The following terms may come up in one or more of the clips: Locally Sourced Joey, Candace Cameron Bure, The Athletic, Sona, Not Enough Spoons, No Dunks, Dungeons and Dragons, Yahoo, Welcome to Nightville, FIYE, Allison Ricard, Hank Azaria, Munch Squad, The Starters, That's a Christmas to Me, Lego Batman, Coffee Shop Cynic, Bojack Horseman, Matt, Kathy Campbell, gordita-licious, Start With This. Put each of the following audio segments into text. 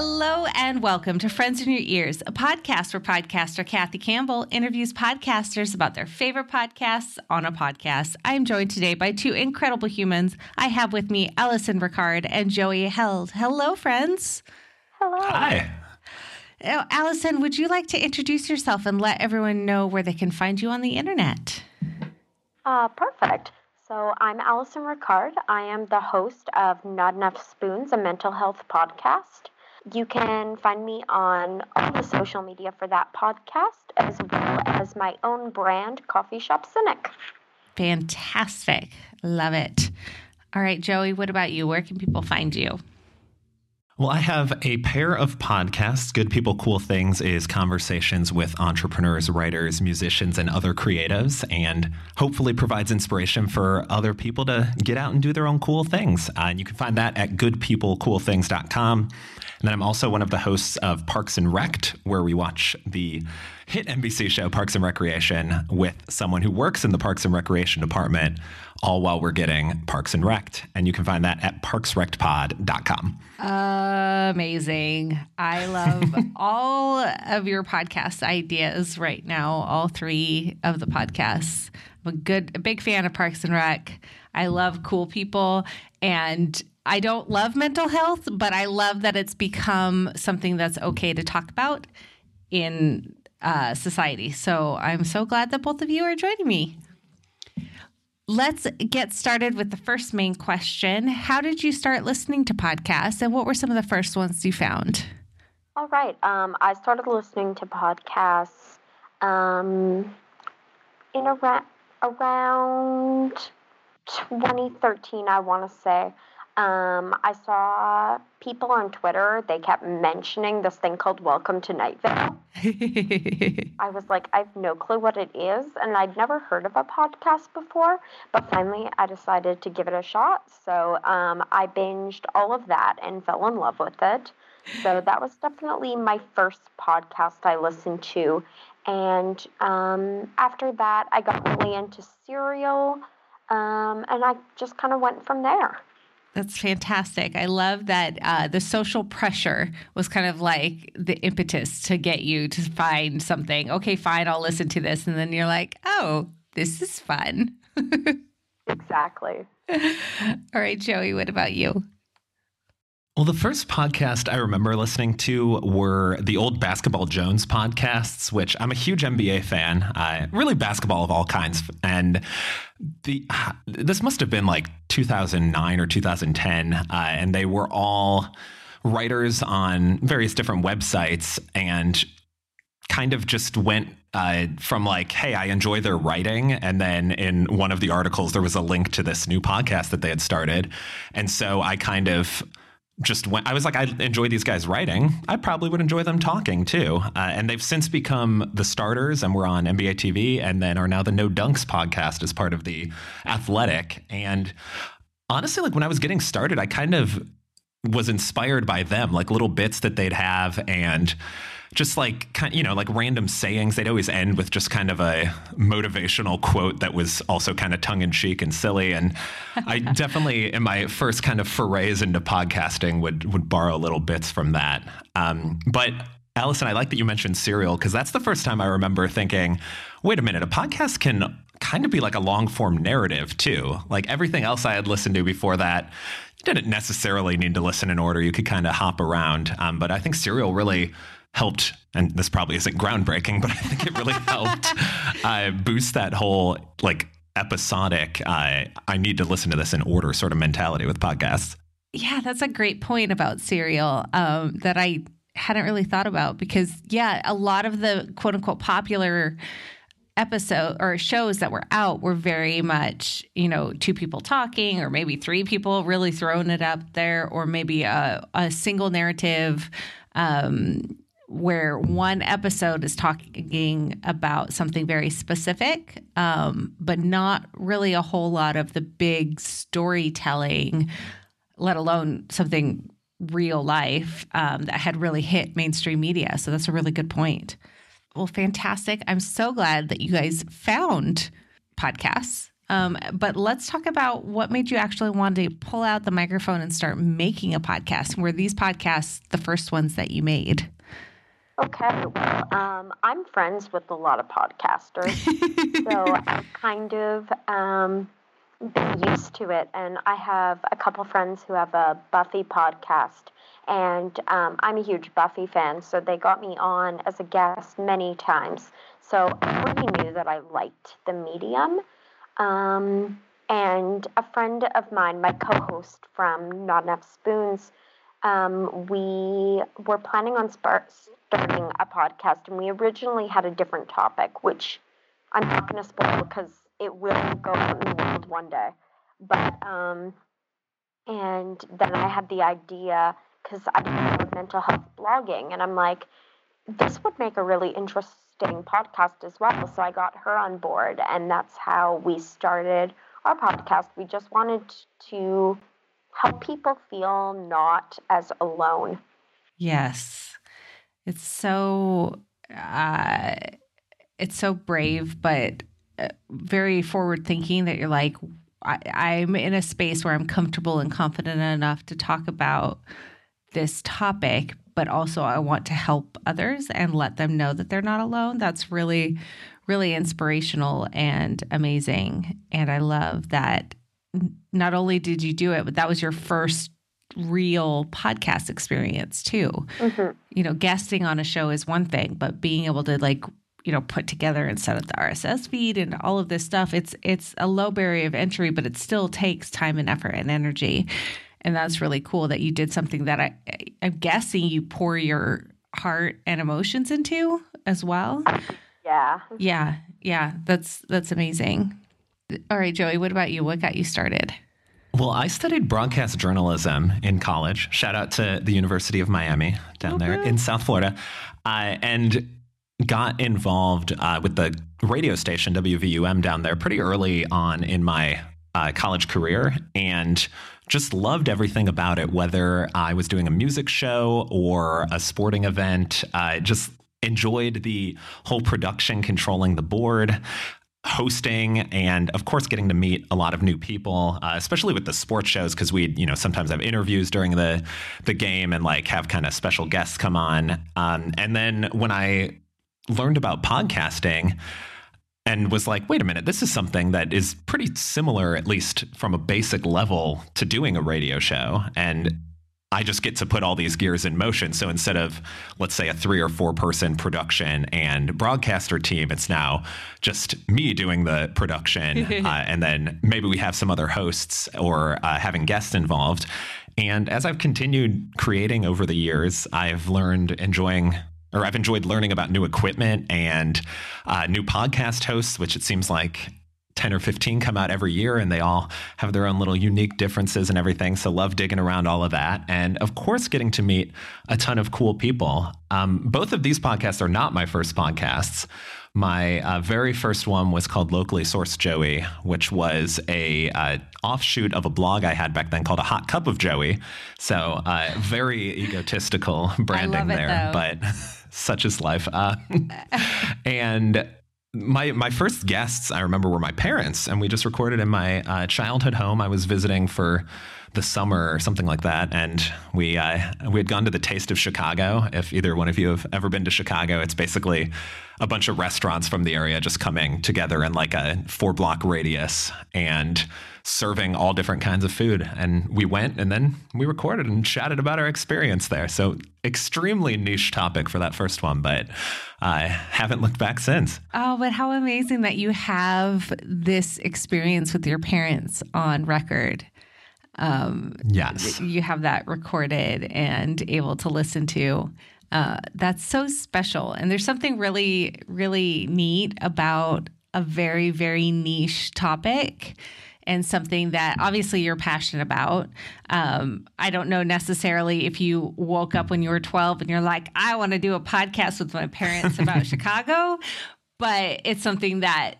Hello and welcome to Friends in Your Ears, a podcast where podcaster Kathy Campbell interviews podcasters about their favorite podcasts on a podcast. I am joined today by two incredible humans. I have with me Allison Ricard and Joey Held. Hello, friends. Hello. Hi. Now, Allison, would you like to introduce yourself and let everyone know where they can find you on the internet? Perfect. So I'm Allison Ricard. I am the host of Not Enough Spoons, a mental health podcast. You can find me on all the social media for that podcast, as well as my own brand, Coffee Shop Cynic. Fantastic. Love it. All right, Joey, what about you? Where can people find you? Well, I have a pair of podcasts. Good People, Cool Things is conversations with entrepreneurs, writers, musicians, and other creatives, and hopefully provides inspiration for other people to get out and do their own cool things. And you can find that at goodpeoplecoolthings.com. And then I'm also one of the hosts of Parks and Wrecked, where we watch the hit NBC show Parks and Recreation with someone who works in the Parks and Recreation department, all while we're getting Parks and Wrecked. And you can find that at parksreckedpod.com. Amazing. I love all of your podcast ideas right now, all three of the podcasts. I'm a big fan of Parks and Rec. I love Cool People, and I don't love mental health, but I love that it's become something that's okay to talk about in society. So I'm so glad that both of you are joining me. Let's get started with the first main question. How did you start listening to podcasts, and what were some of the first ones you found? All right. I started listening to podcasts around 2013, I want to say. I saw people on Twitter, they kept mentioning this thing called Welcome to Nightville. I was like, I have no clue what it is, and I'd never heard of a podcast before, but finally I decided to give it a shot, so I binged all of that and fell in love with it. So that was definitely my first podcast I listened to, and after that I got really into Serial, and I just kind of went from there. That's fantastic. I love that the social pressure was kind of like the impetus to get you to find something. Okay, fine, I'll listen to this. And then you're like, oh, this is fun. Exactly. All right, Joey, what about you? Well, the first podcast I remember listening to were the old Basketball Jones podcasts, which I'm a huge NBA fan, really basketball of all kinds. And this must have been like 2009 or 2010, and they were all writers on various different websites and kind of just went from like, hey, I enjoy their writing. And then in one of the articles, there was a link to this new podcast that they had started. And so I kind of I was like, I enjoy these guys writing. I probably would enjoy them talking too. And they've since become The Starters, and we're on NBA TV, and then are now the No Dunks podcast as part of The Athletic. And honestly, like when I was getting started, I kind of was inspired by them, like little bits that they'd have and just like, you know, like random sayings. They'd always end with just kind of a motivational quote that was also kind of tongue in cheek and silly. And I definitely, in my first kind of forays into podcasting, would borrow little bits from that. But Allison, I like that you mentioned Serial, because that's the first time I remember thinking, wait a minute, a podcast can kind of be like a long form narrative too. Like everything else I had listened to before that, you didn't necessarily need to listen in order. You could kind of hop around. But I think Serial really helped, and this probably isn't groundbreaking, but I think it really helped boost that whole like episodic, I need to listen to this in order sort of mentality with podcasts. Yeah, that's a great point about Serial that I hadn't really thought about, because yeah, a lot of the quote unquote popular episode or shows that were out were very much, you know, two people talking or maybe three people really throwing it up there, or maybe a single narrative where one episode is talking about something very specific, but not really a whole lot of the big storytelling, let alone something real life that had really hit mainstream media. So that's a really good point. Well, fantastic. I'm so glad that you guys found podcasts. But let's talk about what made you actually want to pull out the microphone and start making a podcast. Were these podcasts the first ones that you made? Okay. Well, I'm friends with a lot of podcasters, so I've kind of been used to it. And I have a couple friends who have a Buffy podcast, and I'm a huge Buffy fan, so they got me on as a guest many times. So I already knew that I liked the medium. And a friend of mine, my co-host from Not Enough Spoons, we were planning on starting a podcast, and we originally had a different topic, which I'm not going to spoil because it will go out in the world one day. But, and then I had the idea, because I did mental health blogging, and I'm like, this would make a really interesting podcast as well. So I got her on board, and that's how we started our podcast. We just wanted to help people feel not as alone. Yes. It's so brave, but very forward thinking that you're like, I'm in a space where I'm comfortable and confident enough to talk about this topic, but also I want to help others and let them know that they're not alone. That's really, really inspirational and amazing. And I love that not only did you do it, but that was your first real podcast experience too. Mm-hmm. You know, guesting on a show is one thing, but being able to like, you know, put together and set up the RSS feed and all of this stuff, it's a low barrier of entry, but it still takes time and effort and energy. And that's really cool that you did something that I'm guessing you pour your heart and emotions into as well. Yeah. Yeah. Yeah. That's amazing. All right, Joey, what about you? What got you started? Well, I studied broadcast journalism in college. Shout out to the University of Miami down there in South Florida. And got involved with the radio station WVUM down there pretty early on in my college career, and just loved everything about it, whether I was doing a music show or a sporting event. I just enjoyed the whole production, controlling the board, hosting, and of course getting to meet a lot of new people, especially with the sports shows, because we'd, you know, sometimes have interviews during the game and like have kind of special guests come on. And then when I learned about podcasting, and was like, wait a minute, this is something that is pretty similar, at least from a basic level, to doing a radio show. And I just get to put all these gears in motion. So instead of, let's say, a 3 or 4 person production and broadcaster team, it's now just me doing the production. And then maybe we have some other hosts or having guests involved. And as I've continued creating over the years, I've enjoyed learning about new equipment and new podcast hosts, which it seems like 10 or 15 come out every year, and they all have their own little unique differences and everything. So love digging around all of that. And of course, getting to meet a ton of cool people. Both of these podcasts are not my first podcasts. My very first one was called Locally Sourced Joey, which was a offshoot of a blog I had back then called A Hot Cup of Joey. So very egotistical branding there, though. But such is life. And my first guests, I remember, were my parents, and we just recorded in my childhood home. I was visiting for the summer or something like that, and we had gone to the Taste of Chicago. If either one of you have ever been to Chicago, it's basically a bunch of restaurants from the area just coming together in like a 4-block radius and serving all different kinds of food. And we went, and then we recorded and chatted about our experience there. So extremely niche topic for that first one, but I haven't looked back since. Oh, but how amazing that you have this experience with your parents on record. Yes. You have that recorded and able to listen to. That's so special. And there's something really, really neat about a very, very niche topic and something that obviously you're passionate about. I don't know necessarily if you woke up when you were 12 and you're like, I want to do a podcast with my parents about Chicago, but it's something that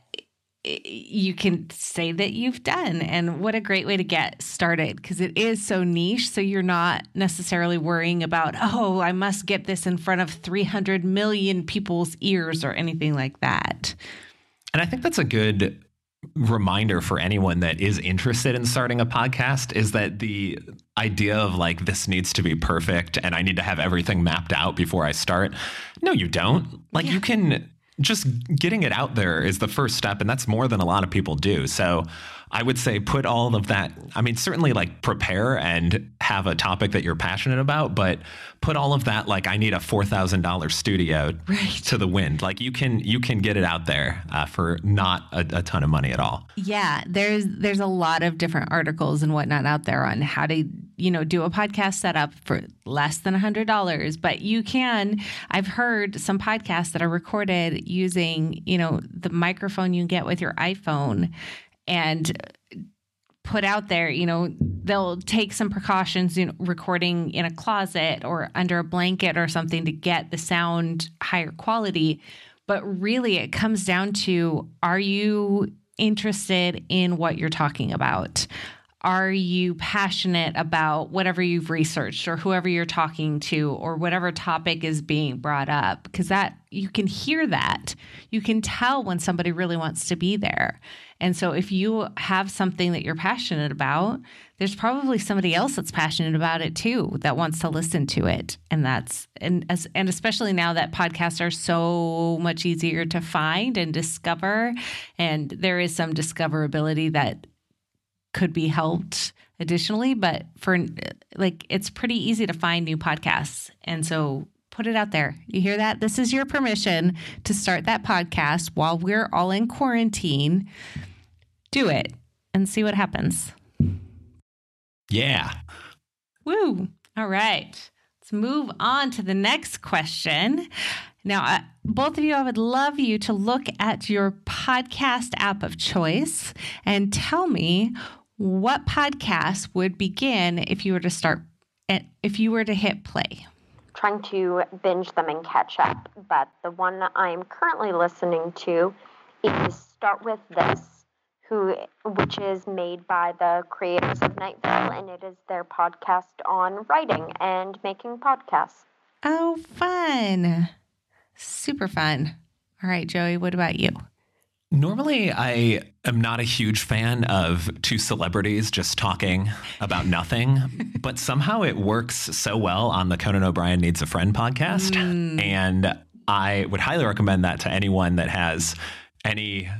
you can say that you've done. And what a great way to get started, because it is so niche. So you're not necessarily worrying about, oh, I must get this in front of 300 million people's ears or anything like that. And I think that's a good reminder for anyone that is interested in starting a podcast is that the idea of like, this needs to be perfect and I need to have everything mapped out before I start. No, you don't. Like you can just getting it out there is the first step. And that's more than a lot of people do. So I would say put all of that. I mean, certainly like prepare and have a topic that you're passionate about, but put all of that. Like I need a $4,000 studio to the wind. Like you can get it out there for not a ton of money at all. Yeah. There's a lot of different articles and whatnot out there on how to, you know, do a podcast setup for less than $100, but you can, I've heard some podcasts that are recorded using, you know, the microphone you get with your iPhone and put out there, you know, they'll take some precautions, you know, recording in a closet or under a blanket or something to get the sound higher quality. But really it comes down to, are you interested in what you're talking about? Are you passionate about whatever you've researched or whoever you're talking to or whatever topic is being brought up? Because that you can hear that. You can tell when somebody really wants to be there. And so if you have something that you're passionate about, there's probably somebody else that's passionate about it too, that wants to listen to it. And that's especially now that podcasts are so much easier to find and discover, and there is some discoverability that could be helped additionally, but for like, it's pretty easy to find new podcasts. And so put it out there. You hear that? This is your permission to start that podcast while we're all in quarantine. Do it and see what happens. Yeah. Woo. All right. Let's move on to the next question. Now, both of you, I would love you to look at your podcast app of choice and tell me what podcast would begin if you were to start, if you were to hit play. Trying to binge them and catch up, but the one I'm currently listening to is Start With This, which is made by the creators of Night Vale, and it is their podcast on writing and making podcasts. Oh, fun. Super fun. All right, Joey, what about you? Normally, I am not a huge fan of two celebrities just talking about nothing, but somehow it works so well on the Conan O'Brien Needs a Friend podcast. And I would highly recommend that to anyone that has any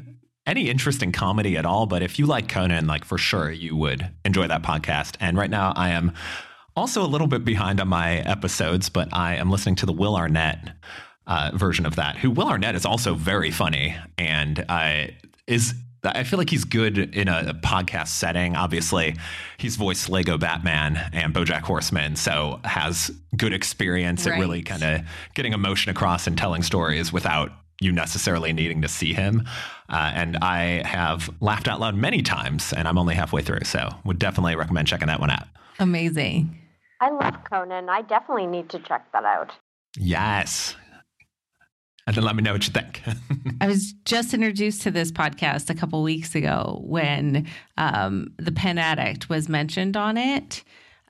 interest in comedy at all. But if you like Conan, like for sure, you would enjoy that podcast. And right now I am also a little bit behind on my episodes, but I am listening to the Will Arnett version of that. Will Arnett is also very funny, and I feel like he's good in a podcast setting. Obviously, he's voiced Lego Batman and Bojack Horseman, so has good experience at really kind of getting emotion across and telling stories without you necessarily needing to see him. And I have laughed out loud many times, and I'm only halfway through, so would definitely recommend checking that one out. Amazing. I love Conan. I definitely need to check that out. Yes. And then let me know what you think. I was just introduced to this podcast a couple weeks ago when The Pen Addict was mentioned on it.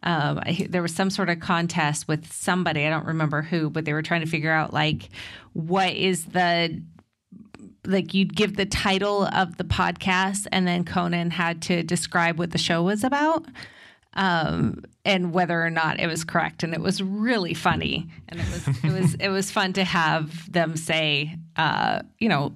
There was some sort of contest with somebody, I don't remember who, but they were trying to figure out like what is the, like you'd give the title of the podcast and then Conan had to describe what the show was about. And whether or not it was correct. And it was really funny. And it was fun to have them say, you know,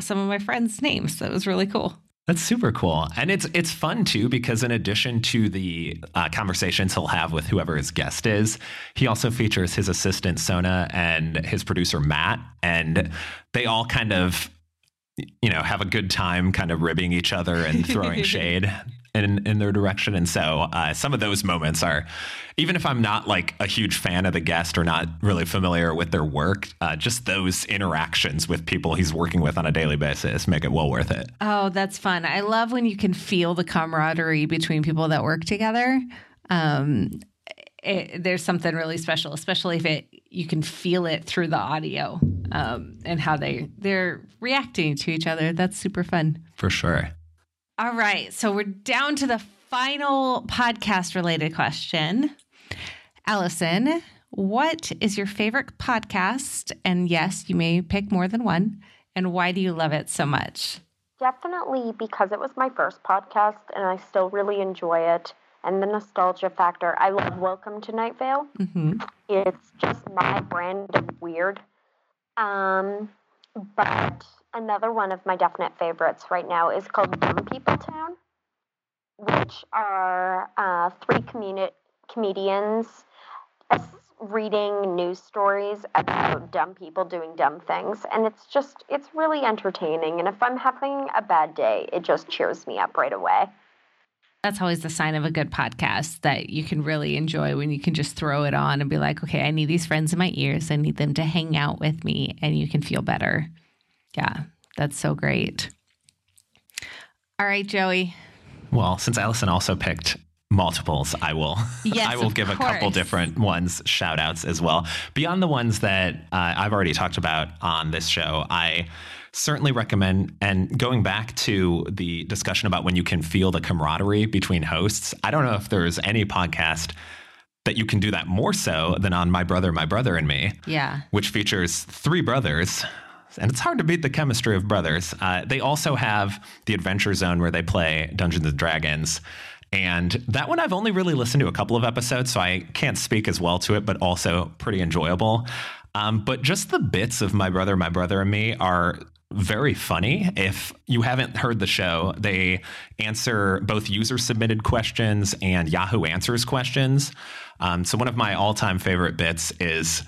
some of my friends' names. That was really cool. That's super cool. And it's fun, too, because in addition to the conversations he'll have with whoever his guest is, he also features his assistant, Sona, and his producer, Matt. And they all kind of, you know, have a good time kind of ribbing each other and throwing shade in their direction. And so some of those moments are, even if I'm not like a huge fan of the guest or not really familiar with their work, just those interactions with people he's working with on a daily basis make it well worth it. Oh, that's fun. I love when you can feel the camaraderie between people that work together. There's something really special, especially if you can feel it through the audio and how they're reacting to each other. That's super fun. For sure. All right. So we're down to the final podcast related question. Allison, what is your favorite podcast? And yes, you may pick more than one. And why do you love it so much? Definitely because it was my first podcast and I still really enjoy it. And the nostalgia factor. I love Welcome to Night Vale. Mm-hmm. It's just my brand of weird. But another one of my definite favorites right now is called Dumb People Town, which are three comedians reading news stories about dumb people doing dumb things. And it's really entertaining. And if I'm having a bad day, it just cheers me up right away. That's always the sign of a good podcast that you can really enjoy, when you can just throw it on and be like, okay, I need these friends in my ears. I need them to hang out with me, and you can feel better. Yeah, that's so great. All right, Joey. Well, since Allison also picked multiples, I will give a couple different ones shout outs as well. Beyond the ones that I've already talked about on this show, I certainly recommend, and going back to the discussion about when you can feel the camaraderie between hosts, I don't know if there's any podcast that you can do that more so than on My Brother and Me, which features three brothers. And it's hard to beat the chemistry of brothers. They also have the Adventure Zone, where they play Dungeons and Dragons. And that one I've only really listened to a couple of episodes, so I can't speak as well to it, but also pretty enjoyable. But just the bits of My Brother and Me are very funny. If you haven't heard the show, they answer both user submitted questions and Yahoo Answers questions. So one of my all time favorite bits is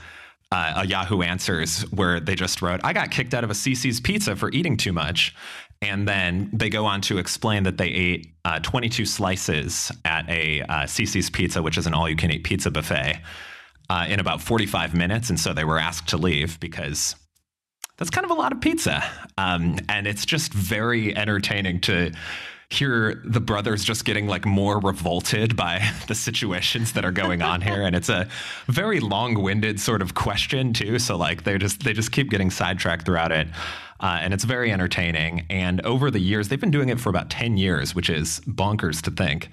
a Yahoo Answers where they just wrote, I got kicked out of a CiCi's pizza for eating too much. And then they go on to explain that they ate 22 slices at a CiCi's Pizza, which is an all you can eat pizza buffet, in about 45 minutes. And so they were asked to leave because that's kind of a lot of pizza. And it's just very entertaining to hear the brothers just getting like more revolted by the situations that are going on here. And it's a very long-winded sort of question too. So like they just keep getting sidetracked throughout it. And it's very entertaining. And over the years, they've been doing it for about 10 years, which is bonkers to think.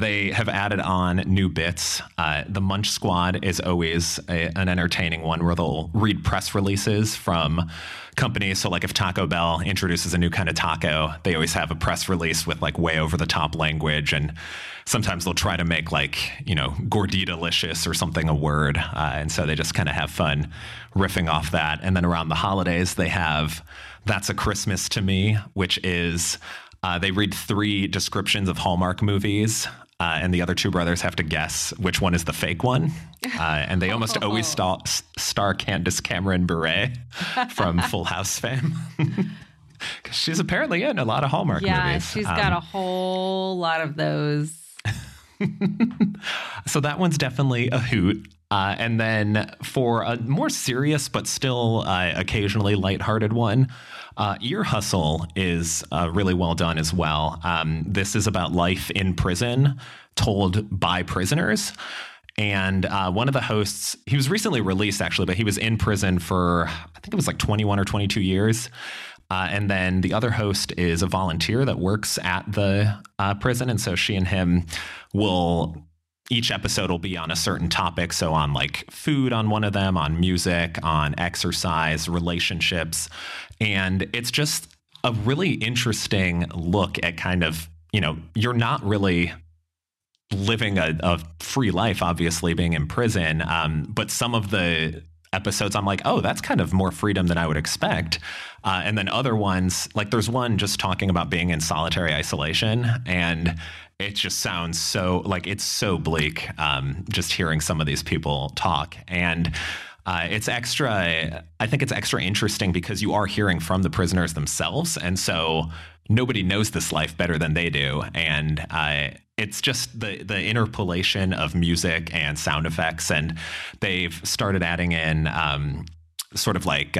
They have added on new bits. The Munch Squad is always an entertaining one, where they'll read press releases from companies. So like if Taco Bell introduces a new kind of taco, they always have a press release with like way over the top language. And sometimes they'll try to make like, you know, gordita-licious or something a word. And so they just kind of have fun riffing off that. And then around the holidays, they have That's a Christmas to Me, which is... they read three descriptions of Hallmark movies, and the other two brothers have to guess which one is the fake one. And they almost always star Candace Cameron Bure from Full House fame. Because she's apparently in a lot of Hallmark movies. Yeah, she's got a whole lot of those. So that one's definitely a hoot. And then for a more serious but still occasionally lighthearted one, Ear Hustle is really well done as well. This is about life in prison told by prisoners. And one of the hosts, he was recently released, actually, but he was in prison for, I think it was like 21 or 22 years. And then the other host is a volunteer that works at the prison. And so she and him will... Each episode will be on a certain topic, so on like food on one of them, on music, on exercise, relationships. And it's just a really interesting look at kind of, you know, you're not really living a free life, obviously, being in prison. But some of the episodes I'm like, oh, that's kind of more freedom than I would expect. And then other ones, like there's one just talking about being in solitary isolation, and it just sounds so like it's so bleak just hearing some of these people talk. And I think it's extra interesting because you are hearing from the prisoners themselves. And so nobody knows this life better than they do. And it's just the interpolation of music and sound effects. And they've started adding in sort of like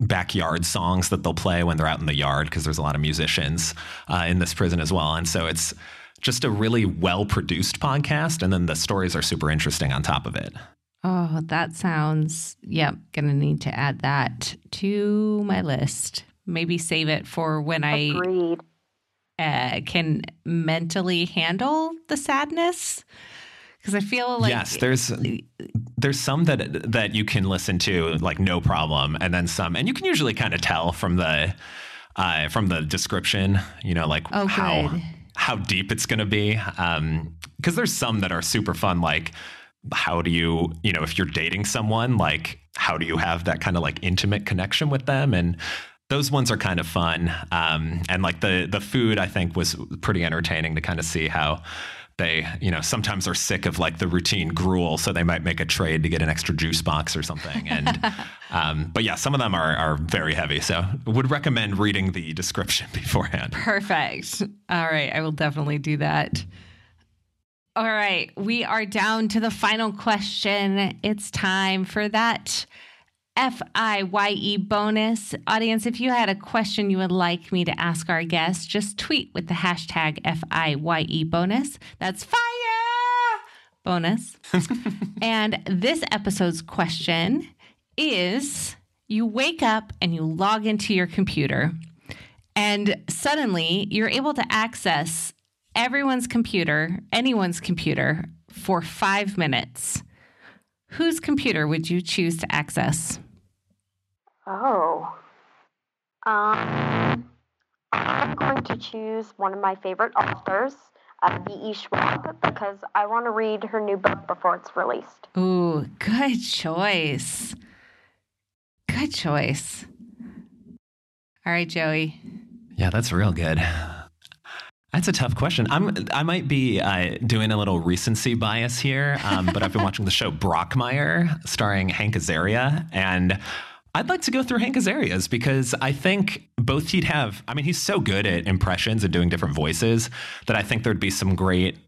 backyard songs that they'll play when they're out in the yard, because there's a lot of musicians in this prison as well. And so it's just a really well-produced podcast, and then the stories are super interesting on top of it. Oh, that sounds, yep, gonna need to add that to my list. Maybe save it for when I can mentally handle the sadness, because I feel like... Yes, there's some that you can listen to, like, no problem, and then some, and you can usually kind of tell from the... from the description, you know, like how deep it's going to be. Because there's some that are super fun, like how do you, you know, if you're dating someone, like how do you have that kind of like intimate connection with them? And those ones are kind of fun. And like the food, I think, was pretty entertaining to kind of see how they, you know, sometimes are sick of like the routine gruel, so they might make a trade to get an extra juice box or something. And but yeah, some of them are very heavy, so would recommend reading the description beforehand. Perfect. All right, I will definitely do that. All right, we are down to the final question. It's time for that FIYE bonus. Audience, if you had a question you would like me to ask our guests, just tweet with the hashtag FIYE bonus. That's fire bonus. And this episode's question is, you wake up and you log into your computer, and suddenly you're able to access anyone's computer for 5 minutes. Whose computer would you choose to access? Oh. I'm going to choose one of my favorite authors, V.E. Schwab, because I want to read her new book before it's released. Ooh, good choice. Good choice. All right, Joey. Yeah, that's real good. That's a tough question. I might be doing a little recency bias here, but I've been watching the show Brockmire, starring Hank Azaria, and I'd like to go through Hank Azaria's because I think both he's so good at impressions and doing different voices that I think there'd be some great,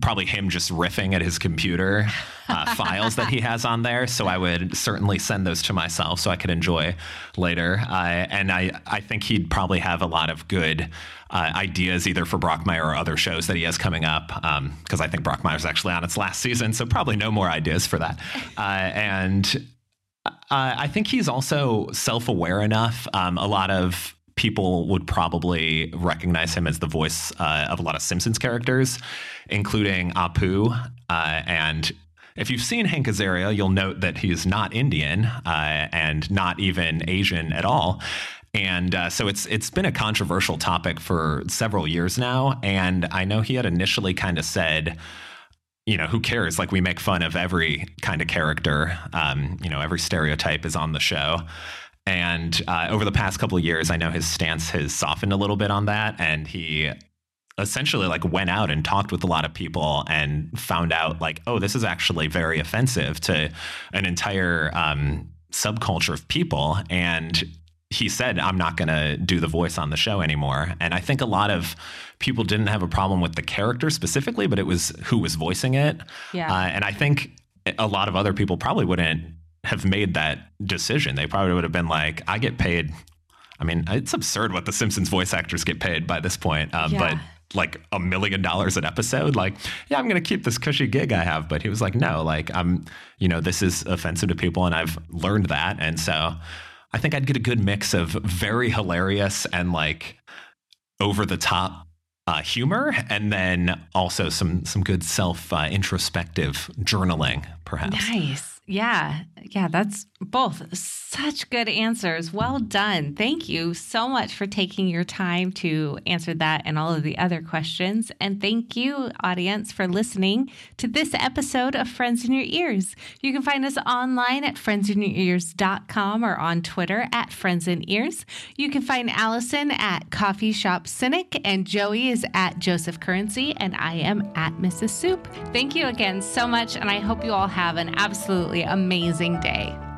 probably him just riffing at his computer files that he has on there. So I would certainly send those to myself so I could enjoy later. And I think he'd probably have a lot of good ideas either for Brockmire or other shows that he has coming up, because I think Brockmire's actually on its last season, so probably no more ideas for that. And I think he's also self-aware enough. A lot of people would probably recognize him as the voice of a lot of Simpsons characters, including Apu. And if you've seen Hank Azaria, you'll note that he's not Indian and not even Asian at all. And so it's been a controversial topic for several years now. And I know he had initially kind of said, you know, who cares? Like, we make fun of every kind of character. Every stereotype is on the show. And over the past couple of years, I know his stance has softened a little bit on that. And he essentially like went out and talked with a lot of people and found out like, oh, this is actually very offensive to an entire subculture of people. And he said, I'm not going to do the voice on the show anymore. And I think a lot of people didn't have a problem with the character specifically, but it was who was voicing it. Yeah. And I think a lot of other people probably wouldn't have made that decision. They probably would have been like, I get paid. I mean, it's absurd what the Simpsons voice actors get paid by this point, but like $1 million an episode. Like, yeah, I'm going to keep this cushy gig I have. But he was like, no, like I'm, this is offensive to people. And I've learned that. And so I think I'd get a good mix of very hilarious and like over the top humor, and then also some good self introspective journaling, perhaps. Nice. Yeah, that's both such good answers. Well done. Thank you so much for taking your time to answer that and all of the other questions. And thank you, audience, for listening to this episode of Friends in Your Ears. You can find us online at friendsinyourears.com or on Twitter at friendsinears. You can find Allison at Coffee Shop Cynic, and Joey is at Joseph Currency, and I am at Mrs. Soup. Thank you again so much, and I hope you all have an absolutely amazing day.